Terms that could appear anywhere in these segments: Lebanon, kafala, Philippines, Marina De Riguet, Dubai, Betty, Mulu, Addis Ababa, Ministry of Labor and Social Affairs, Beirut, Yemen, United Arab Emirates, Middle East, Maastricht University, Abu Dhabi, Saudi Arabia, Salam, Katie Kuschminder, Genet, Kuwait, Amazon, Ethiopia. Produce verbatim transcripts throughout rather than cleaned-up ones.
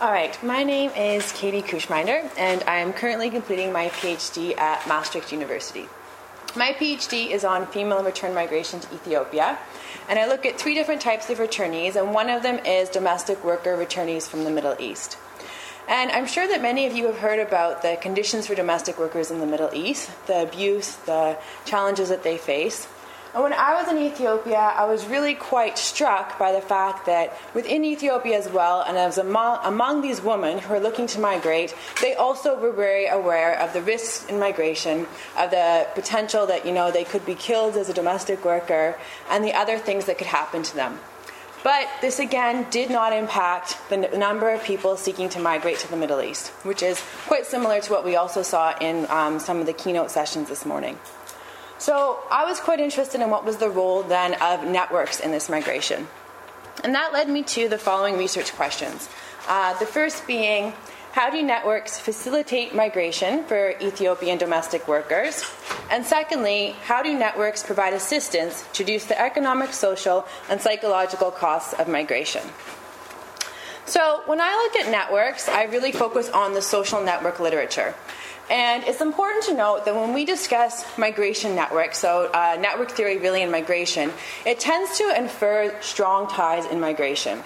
All right, my name is Katie Kuschminder, and I am currently completing my PhD at Maastricht University. My PhD is on female return migration to Ethiopia, and I look at three different types of returnees, and one of them is domestic worker returnees from the Middle East. And I'm sure that many of you have heard about the conditions for domestic workers in the Middle East, the abuse, the challenges that they face. And when I was in Ethiopia, I was really quite struck by the fact that within Ethiopia as well, and as among, among these women who are looking to migrate, they also were very aware of the risks in migration, of the potential that, you know, they could be killed as a domestic worker, and the other things that could happen to them. But this, again, did not impact the number of people seeking to migrate to the Middle East, which is quite similar to what we also saw in um, some of the keynote sessions this morning. So I was quite interested in what was the role then of networks in this migration. And that led me to the following research questions. Uh, the first being, how do networks facilitate migration for Ethiopian domestic workers? And secondly, how do networks provide assistance to reduce the economic, social, and psychological costs of migration? So when I look at networks, I really focus on the social network literature. And it's important to note that when we discuss migration networks, so uh, network theory really in migration, it tends to infer strong ties in migration.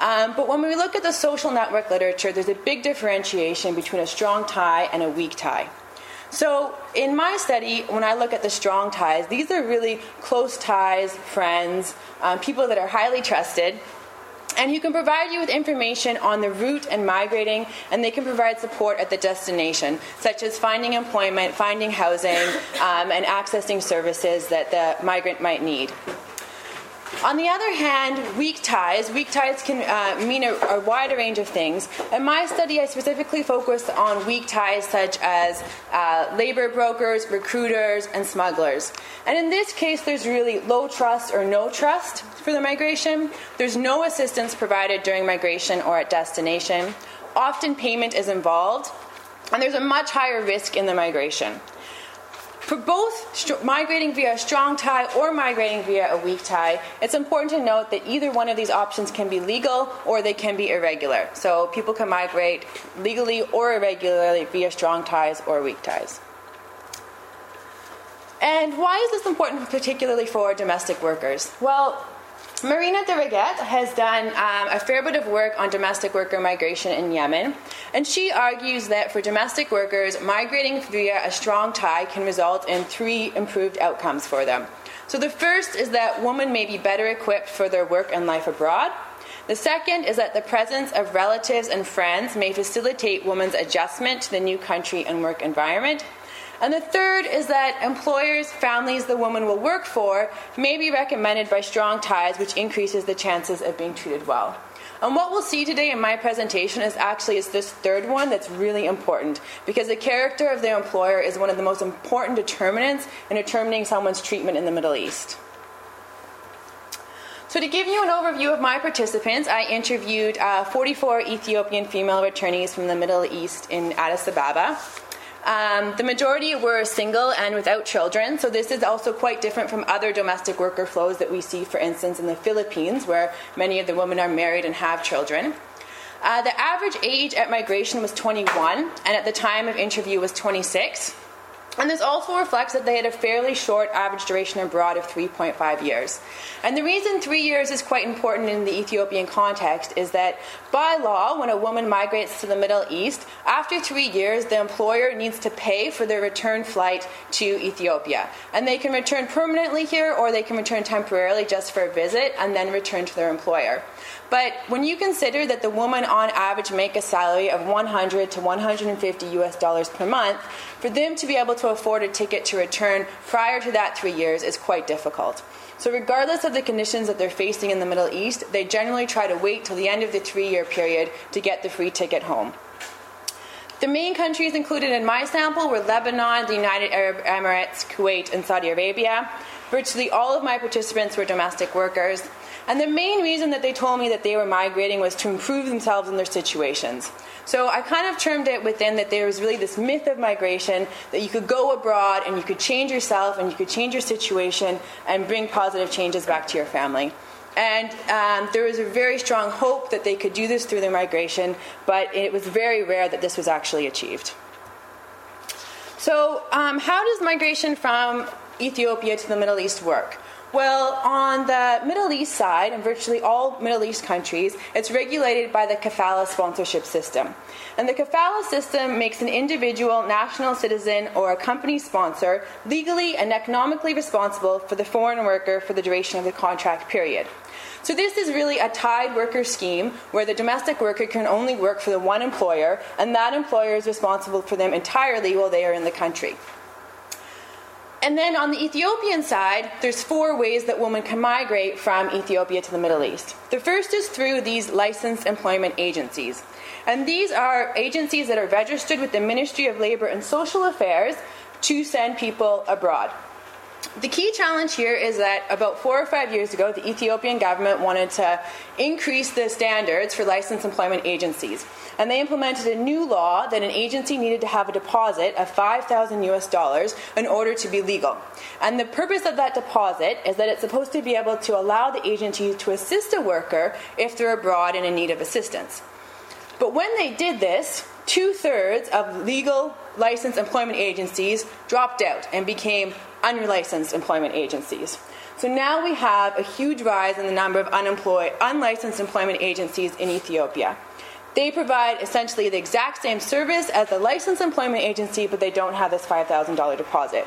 Um, but when we look at the social network literature, there's a big differentiation between a strong tie and a weak tie. So in my study, when I look at the strong ties, these are really close ties, friends, um, people that are highly trusted, and who can provide you with information on the route and migrating, and they can provide support at the destination, such as finding employment, finding housing, um, and accessing services that the migrant might need. On the other hand, weak ties. Weak ties can uh, mean a, a wider range of things. In my study, I specifically focused on weak ties such as uh, labor brokers, recruiters, and smugglers. And in this case, there's really low trust or no trust for the migration. There's no assistance provided during migration or at destination. Often payment is involved, and there's a much higher risk in the migration. For both st- migrating via a strong tie or migrating via a weak tie, it's important to note that either one of these options can be legal or they can be irregular. So people can migrate legally or irregularly via strong ties or weak ties. And why is this important particularly for domestic workers? Well, Marina De Riguet has done um, a fair bit of work on domestic worker migration in Yemen, and she argues that for domestic workers, migrating via a strong tie can result in three improved outcomes for them. So the first is that women may be better equipped for their work and life abroad. The second is that the presence of relatives and friends may facilitate women's adjustment to the new country and work environment. And the third is that employers, families the woman will work for may be recommended by strong ties, which increases the chances of being treated well. And what we'll see today in my presentation is actually it's this third one that's really important, because the character of the employer is one of the most important determinants in determining someone's treatment in the Middle East. So to give you an overview of my participants, I interviewed uh, forty-four Ethiopian female returnees from the Middle East in Addis Ababa. Um, the majority were single and without children, so this is also quite different from other domestic worker flows that we see, for instance, in the Philippines, where many of the women are married and have children. Uh, the average age at migration was twenty-one, and at the time of interview was twenty-six. And this also reflects that they had a fairly short average duration abroad of three point five years. And the reason three years is quite important in the Ethiopian context is that by law, when a woman migrates to the Middle East, after three years, the employer needs to pay for their return flight to Ethiopia. And they can return permanently here, or they can return temporarily just for a visit and then return to their employer. But when you consider that the women on average make a salary of one hundred to one hundred fifty U S dollars per month, for them to be able to afford a ticket to return prior to that three years is quite difficult. So regardless of the conditions that they're facing in the Middle East, they generally try to wait till the end of the three-year period to get the free ticket home. The main countries included in my sample were Lebanon, the United Arab Emirates, Kuwait, and Saudi Arabia. Virtually all of my participants were domestic workers. And the main reason that they told me that they were migrating was to improve themselves in their situations. So I kind of termed it within that there was really this myth of migration, that you could go abroad and you could change yourself and you could change your situation and bring positive changes back to your family. And um, there was a very strong hope that they could do this through their migration, but it was very rare that this was actually achieved. So um, how does migration from Ethiopia to the Middle East work? Well, on the Middle East side, in virtually all Middle East countries, it's regulated by the kafala sponsorship system. And the kafala system makes an individual, national citizen, or a company sponsor legally and economically responsible for the foreign worker for the duration of the contract period. So this is really a tied worker scheme where the domestic worker can only work for the one employer, and that employer is responsible for them entirely while they are in the country. And then on the Ethiopian side, there's four ways that women can migrate from Ethiopia to the Middle East. The first is through these licensed employment agencies. And these are agencies that are registered with the Ministry of Labor and Social Affairs to send people abroad. The key challenge here is that about four or five years ago, the Ethiopian government wanted to increase the standards for licensed employment agencies. And they implemented a new law that an agency needed to have a deposit of five thousand U S dollars in order to be legal. And the purpose of that deposit is that it's supposed to be able to allow the agency to assist a worker if they're abroad and in need of assistance. But when they did this, two-thirds of legal licensed employment agencies dropped out and became unlicensed employment agencies. So now we have a huge rise in the number of unemployed, unlicensed employment agencies in Ethiopia. They provide essentially the exact same service as the licensed employment agency, but they don't have this five thousand dollars deposit.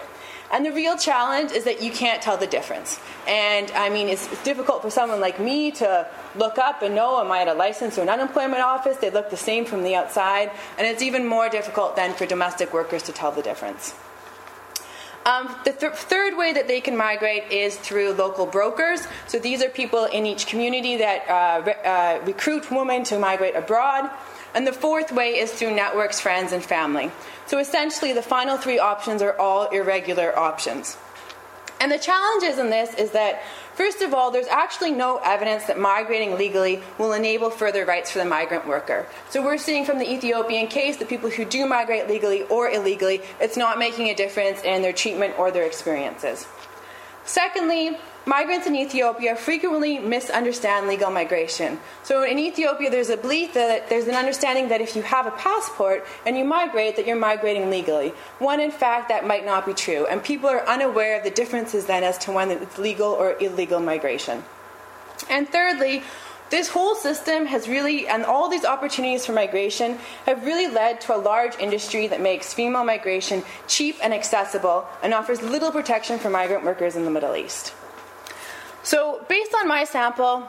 And the real challenge is that you can't tell the difference. And, I mean, it's difficult for someone like me to look up and know, am I at a license or an unemployment office? They look the same from the outside. And it's even more difficult then for domestic workers to tell the difference. Um, the th- third way that they can migrate is through local brokers. So these are people in each community that uh, re- uh, recruit women to migrate abroad. And the fourth way is through networks, friends, and family. So essentially, the final three options are all irregular options. And the challenges in this is that, first of all, there's actually no evidence that migrating legally will enable further rights for the migrant worker. So we're seeing from the Ethiopian case that people who do migrate legally or illegally, it's not making a difference in their treatment or their experiences. Secondly, migrants in Ethiopia frequently misunderstand legal migration. So in Ethiopia, there's a belief that there's an understanding that if you have a passport and you migrate, that you're migrating legally. When in fact, that might not be true. And people are unaware of the differences then as to when it's legal or illegal migration. And thirdly, this whole system has really, and all these opportunities for migration, have really led to a large industry that makes female migration cheap and accessible and offers little protection for migrant workers in the Middle East. So based on my sample,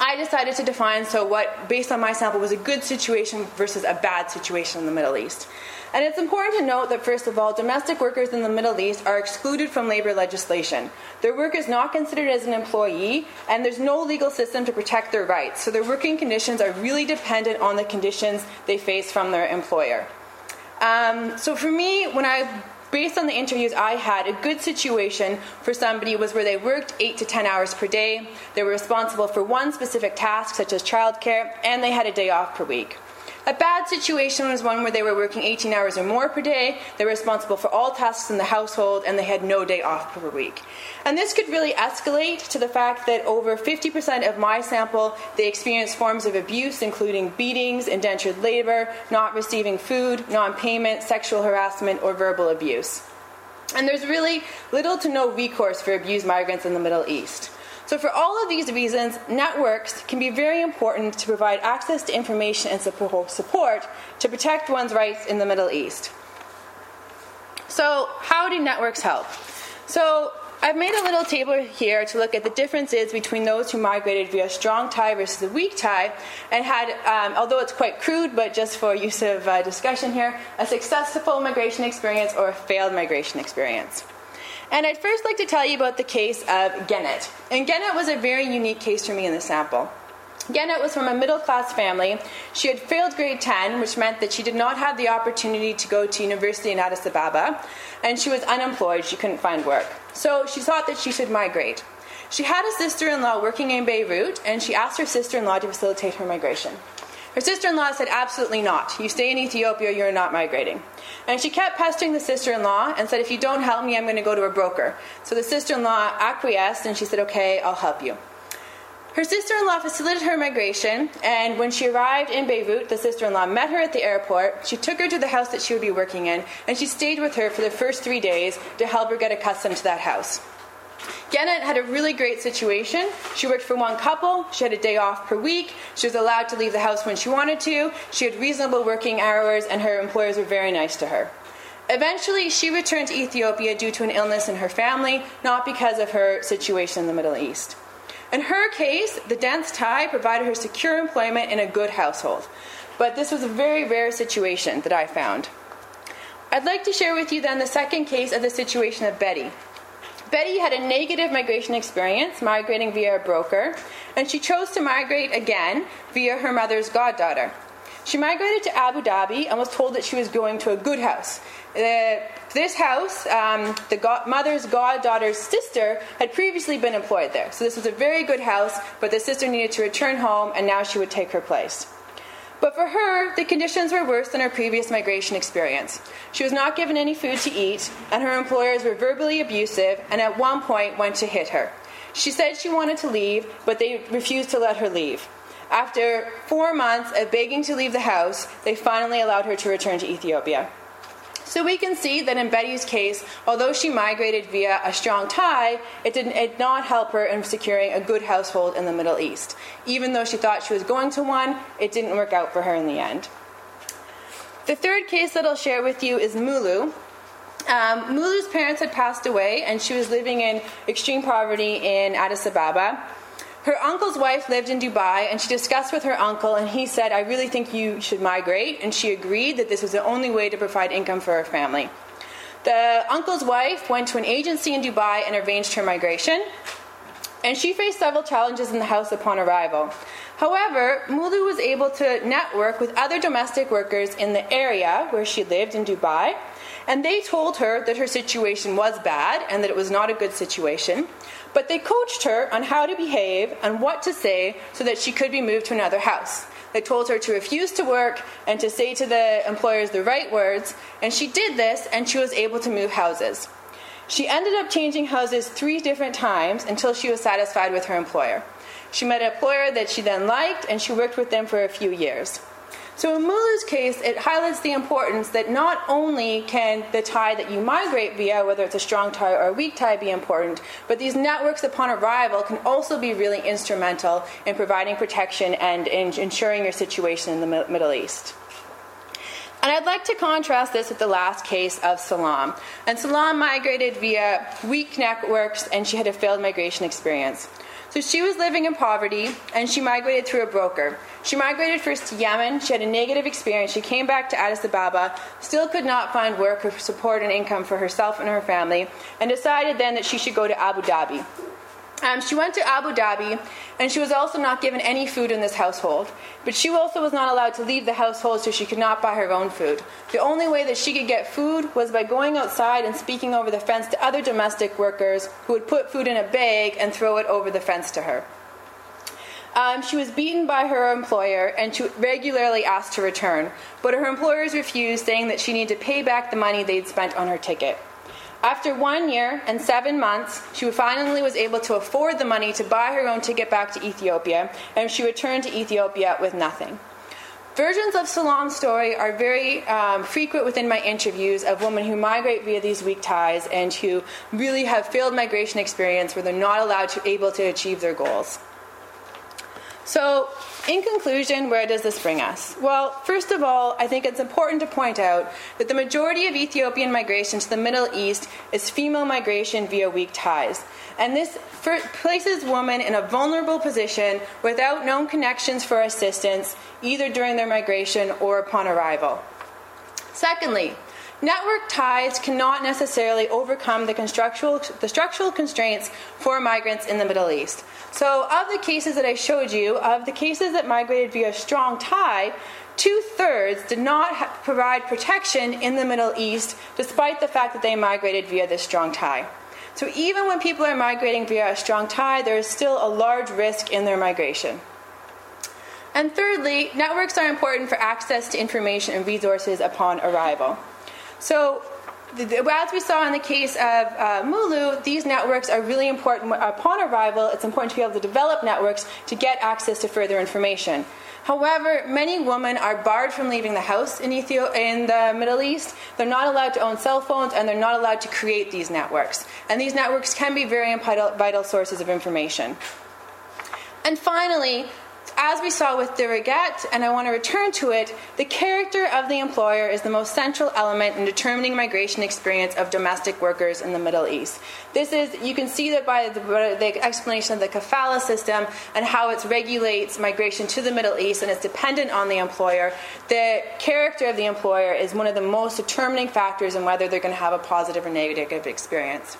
I decided to define so what, based on my sample, was a good situation versus a bad situation in the Middle East. And it's important to note that, first of all, domestic workers in the Middle East are excluded from labor legislation. Their work is not considered as an employee, and there's no legal system to protect their rights. So their working conditions are really dependent on the conditions they face from their employer. Um, so for me, when I... Based on the interviews I had, a good situation for somebody was where they worked eight to ten hours per day, they were responsible for one specific task, such as childcare, and they had a day off per week. A bad situation was one where they were working eighteen hours or more per day, they were responsible for all tasks in the household, and they had no day off per week. And this could really escalate to the fact that over fifty percent of my sample, they experienced forms of abuse, including beatings, indentured labor, not receiving food, non-payment, sexual harassment, or verbal abuse. And there's really little to no recourse for abused migrants in the Middle East. So for all of these reasons, networks can be very important to provide access to information and support to protect one's rights in the Middle East. So how do networks help? So I've made a little table here to look at the differences between those who migrated via strong tie versus a weak tie, and had, um, although it's quite crude, but just for use of uh, discussion here, a successful migration experience or a failed migration experience. And I'd first like to tell you about the case of Genet. And Genet was a very unique case for me in the sample. Genet was from a middle-class family. She had failed grade ten, which meant that she did not have the opportunity to go to university in Addis Ababa, and she was unemployed. She couldn't find work. So she thought that she should migrate. She had a sister-in-law working in Beirut, and she asked her sister-in-law to facilitate her migration. Her sister-in-law said, absolutely not. You stay in Ethiopia, you're not migrating. And she kept pestering the sister-in-law and said, if you don't help me, I'm going to go to a broker. So the sister-in-law acquiesced, and she said, okay, I'll help you. Her sister-in-law facilitated her migration, and when she arrived in Beirut, the sister-in-law met her at the airport. She took her to the house that she would be working in, and she stayed with her for the first three days to help her get accustomed to that house. Genet had a really great situation. She worked for one couple, she had a day off per week, she was allowed to leave the house when she wanted to, she had reasonable working hours, and her employers were very nice to her. Eventually, she returned to Ethiopia due to an illness in her family, not because of her situation in the Middle East. In her case, the dense tie provided her secure employment in a good household. But this was a very rare situation that I found. I'd like to share with you then the second case of the situation of Betty. Betty had a negative migration experience, migrating via a broker, and she chose to migrate again via her mother's goddaughter. She migrated to Abu Dhabi and was told that she was going to a good house. Uh, this house, um, the god- mother's goddaughter's sister, had previously been employed there. So this was a very good house, but the sister needed to return home, and now she would take her place. But for her, the conditions were worse than her previous migration experience. She was not given any food to eat, and her employers were verbally abusive, and at one point went to hit her. She said she wanted to leave, but they refused to let her leave. After four months of begging to leave the house, they finally allowed her to return to Ethiopia. So we can see that in Betty's case, although she migrated via a strong tie, it did it not help her in securing a good household in the Middle East. Even though she thought she was going to one, it didn't work out for her in the end. The third case that I'll share with you is Mulu. Um, Mulu's parents had passed away, and she was living in extreme poverty in Addis Ababa. Her uncle's wife lived in Dubai, and she discussed with her uncle, and he said, "I really think you should migrate," and she agreed that this was the only way to provide income for her family. The uncle's wife went to an agency in Dubai and arranged her migration, and she faced several challenges in the house upon arrival. However, Mulu was able to network with other domestic workers in the area where she lived in Dubai, and they told her that her situation was bad and that it was not a good situation. But they coached her on how to behave and what to say so that she could be moved to another house. They told her to refuse to work and to say to the employers the right words, and she did this, and she was able to move houses. She ended up changing houses three different times until she was satisfied with her employer. She met an employer that she then liked, and she worked with them for a few years. So in Mulu's case, it highlights the importance that not only can the tie that you migrate via, whether it's a strong tie or a weak tie, be important, but these networks upon arrival can also be really instrumental in providing protection and in ensuring your situation in the Middle East. And I'd like to contrast this with the last case of Salam. And Salam migrated via weak networks, and she had a failed migration experience. So she was living in poverty, and she migrated through a broker. She migrated first to Yemen. She had a negative experience. She came back to Addis Ababa, still could not find work or support and income for herself and her family, and decided then that she should go to Abu Dhabi. Um, she went to Abu Dhabi, and she was also not given any food in this household. But she also was not allowed to leave the household, so she could not buy her own food. The only way that she could get food was by going outside and speaking over the fence to other domestic workers who would put food in a bag and throw it over the fence to her. Um, she was beaten by her employer, and she regularly asked to return. But her employers refused, saying that she needed to pay back the money they'd spent on her ticket. After one year and seven months, she finally was able to afford the money to buy her own ticket back to Ethiopia, and she returned to Ethiopia with nothing. Versions of Salam's story are very um, frequent within my interviews of women who migrate via these weak ties and who really have failed migration experience where they're not allowed to able to achieve their goals. So, in conclusion, where does this bring us? Well, first of all, I think it's important to point out that the majority of Ethiopian migration to the Middle East is female migration via weak ties. And this places women in a vulnerable position without known connections for assistance, either during their migration or upon arrival. Secondly, network ties cannot necessarily overcome the, the structural constraints for migrants in the Middle East. So of the cases that I showed you, of the cases that migrated via strong tie, two-thirds did not ha- provide protection in the Middle East, despite the fact that they migrated via this strong tie. So even when people are migrating via a strong tie, there is still a large risk in their migration. And thirdly, networks are important for access to information and resources upon arrival. So As we saw in the case of uh, Mulu, these networks are really important. Upon arrival, it's important to be able to develop networks to get access to further information. However, many women are barred from leaving the house in Ethiopia, in the Middle East. They're not allowed to own cell phones, and they're not allowed to create these networks. And these networks can be very vital sources of information. And finally, as we saw with De Riguet, and I want to return to it, the character of the employer is the most central element in determining migration experience of domestic workers in the Middle East. This is, you can see that by the, the explanation of the kafala system and how it regulates migration to the Middle East and is dependent on the employer. The character of the employer is one of the most determining factors in whether they're going to have a positive or negative experience.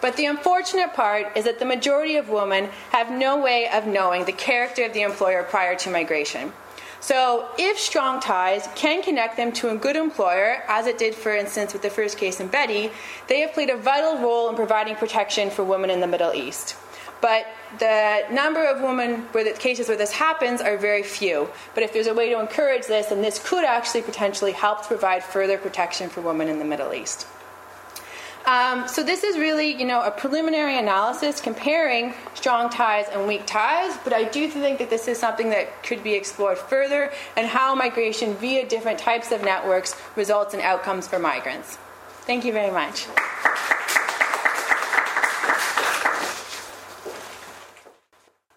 But the unfortunate part is that the majority of women have no way of knowing the character of the employer prior to migration. So if strong ties can connect them to a good employer, as it did, for instance, with the first case in Betty, they have played a vital role in providing protection for women in the Middle East. But the number of women where the cases where this happens are very few. But if there's a way to encourage this, then this could actually potentially help to provide further protection for women in the Middle East. Um, so this is really, you know, a preliminary analysis comparing strong ties and weak ties, but I do think that this is something that could be explored further and how migration via different types of networks results in outcomes for migrants. Thank you very much.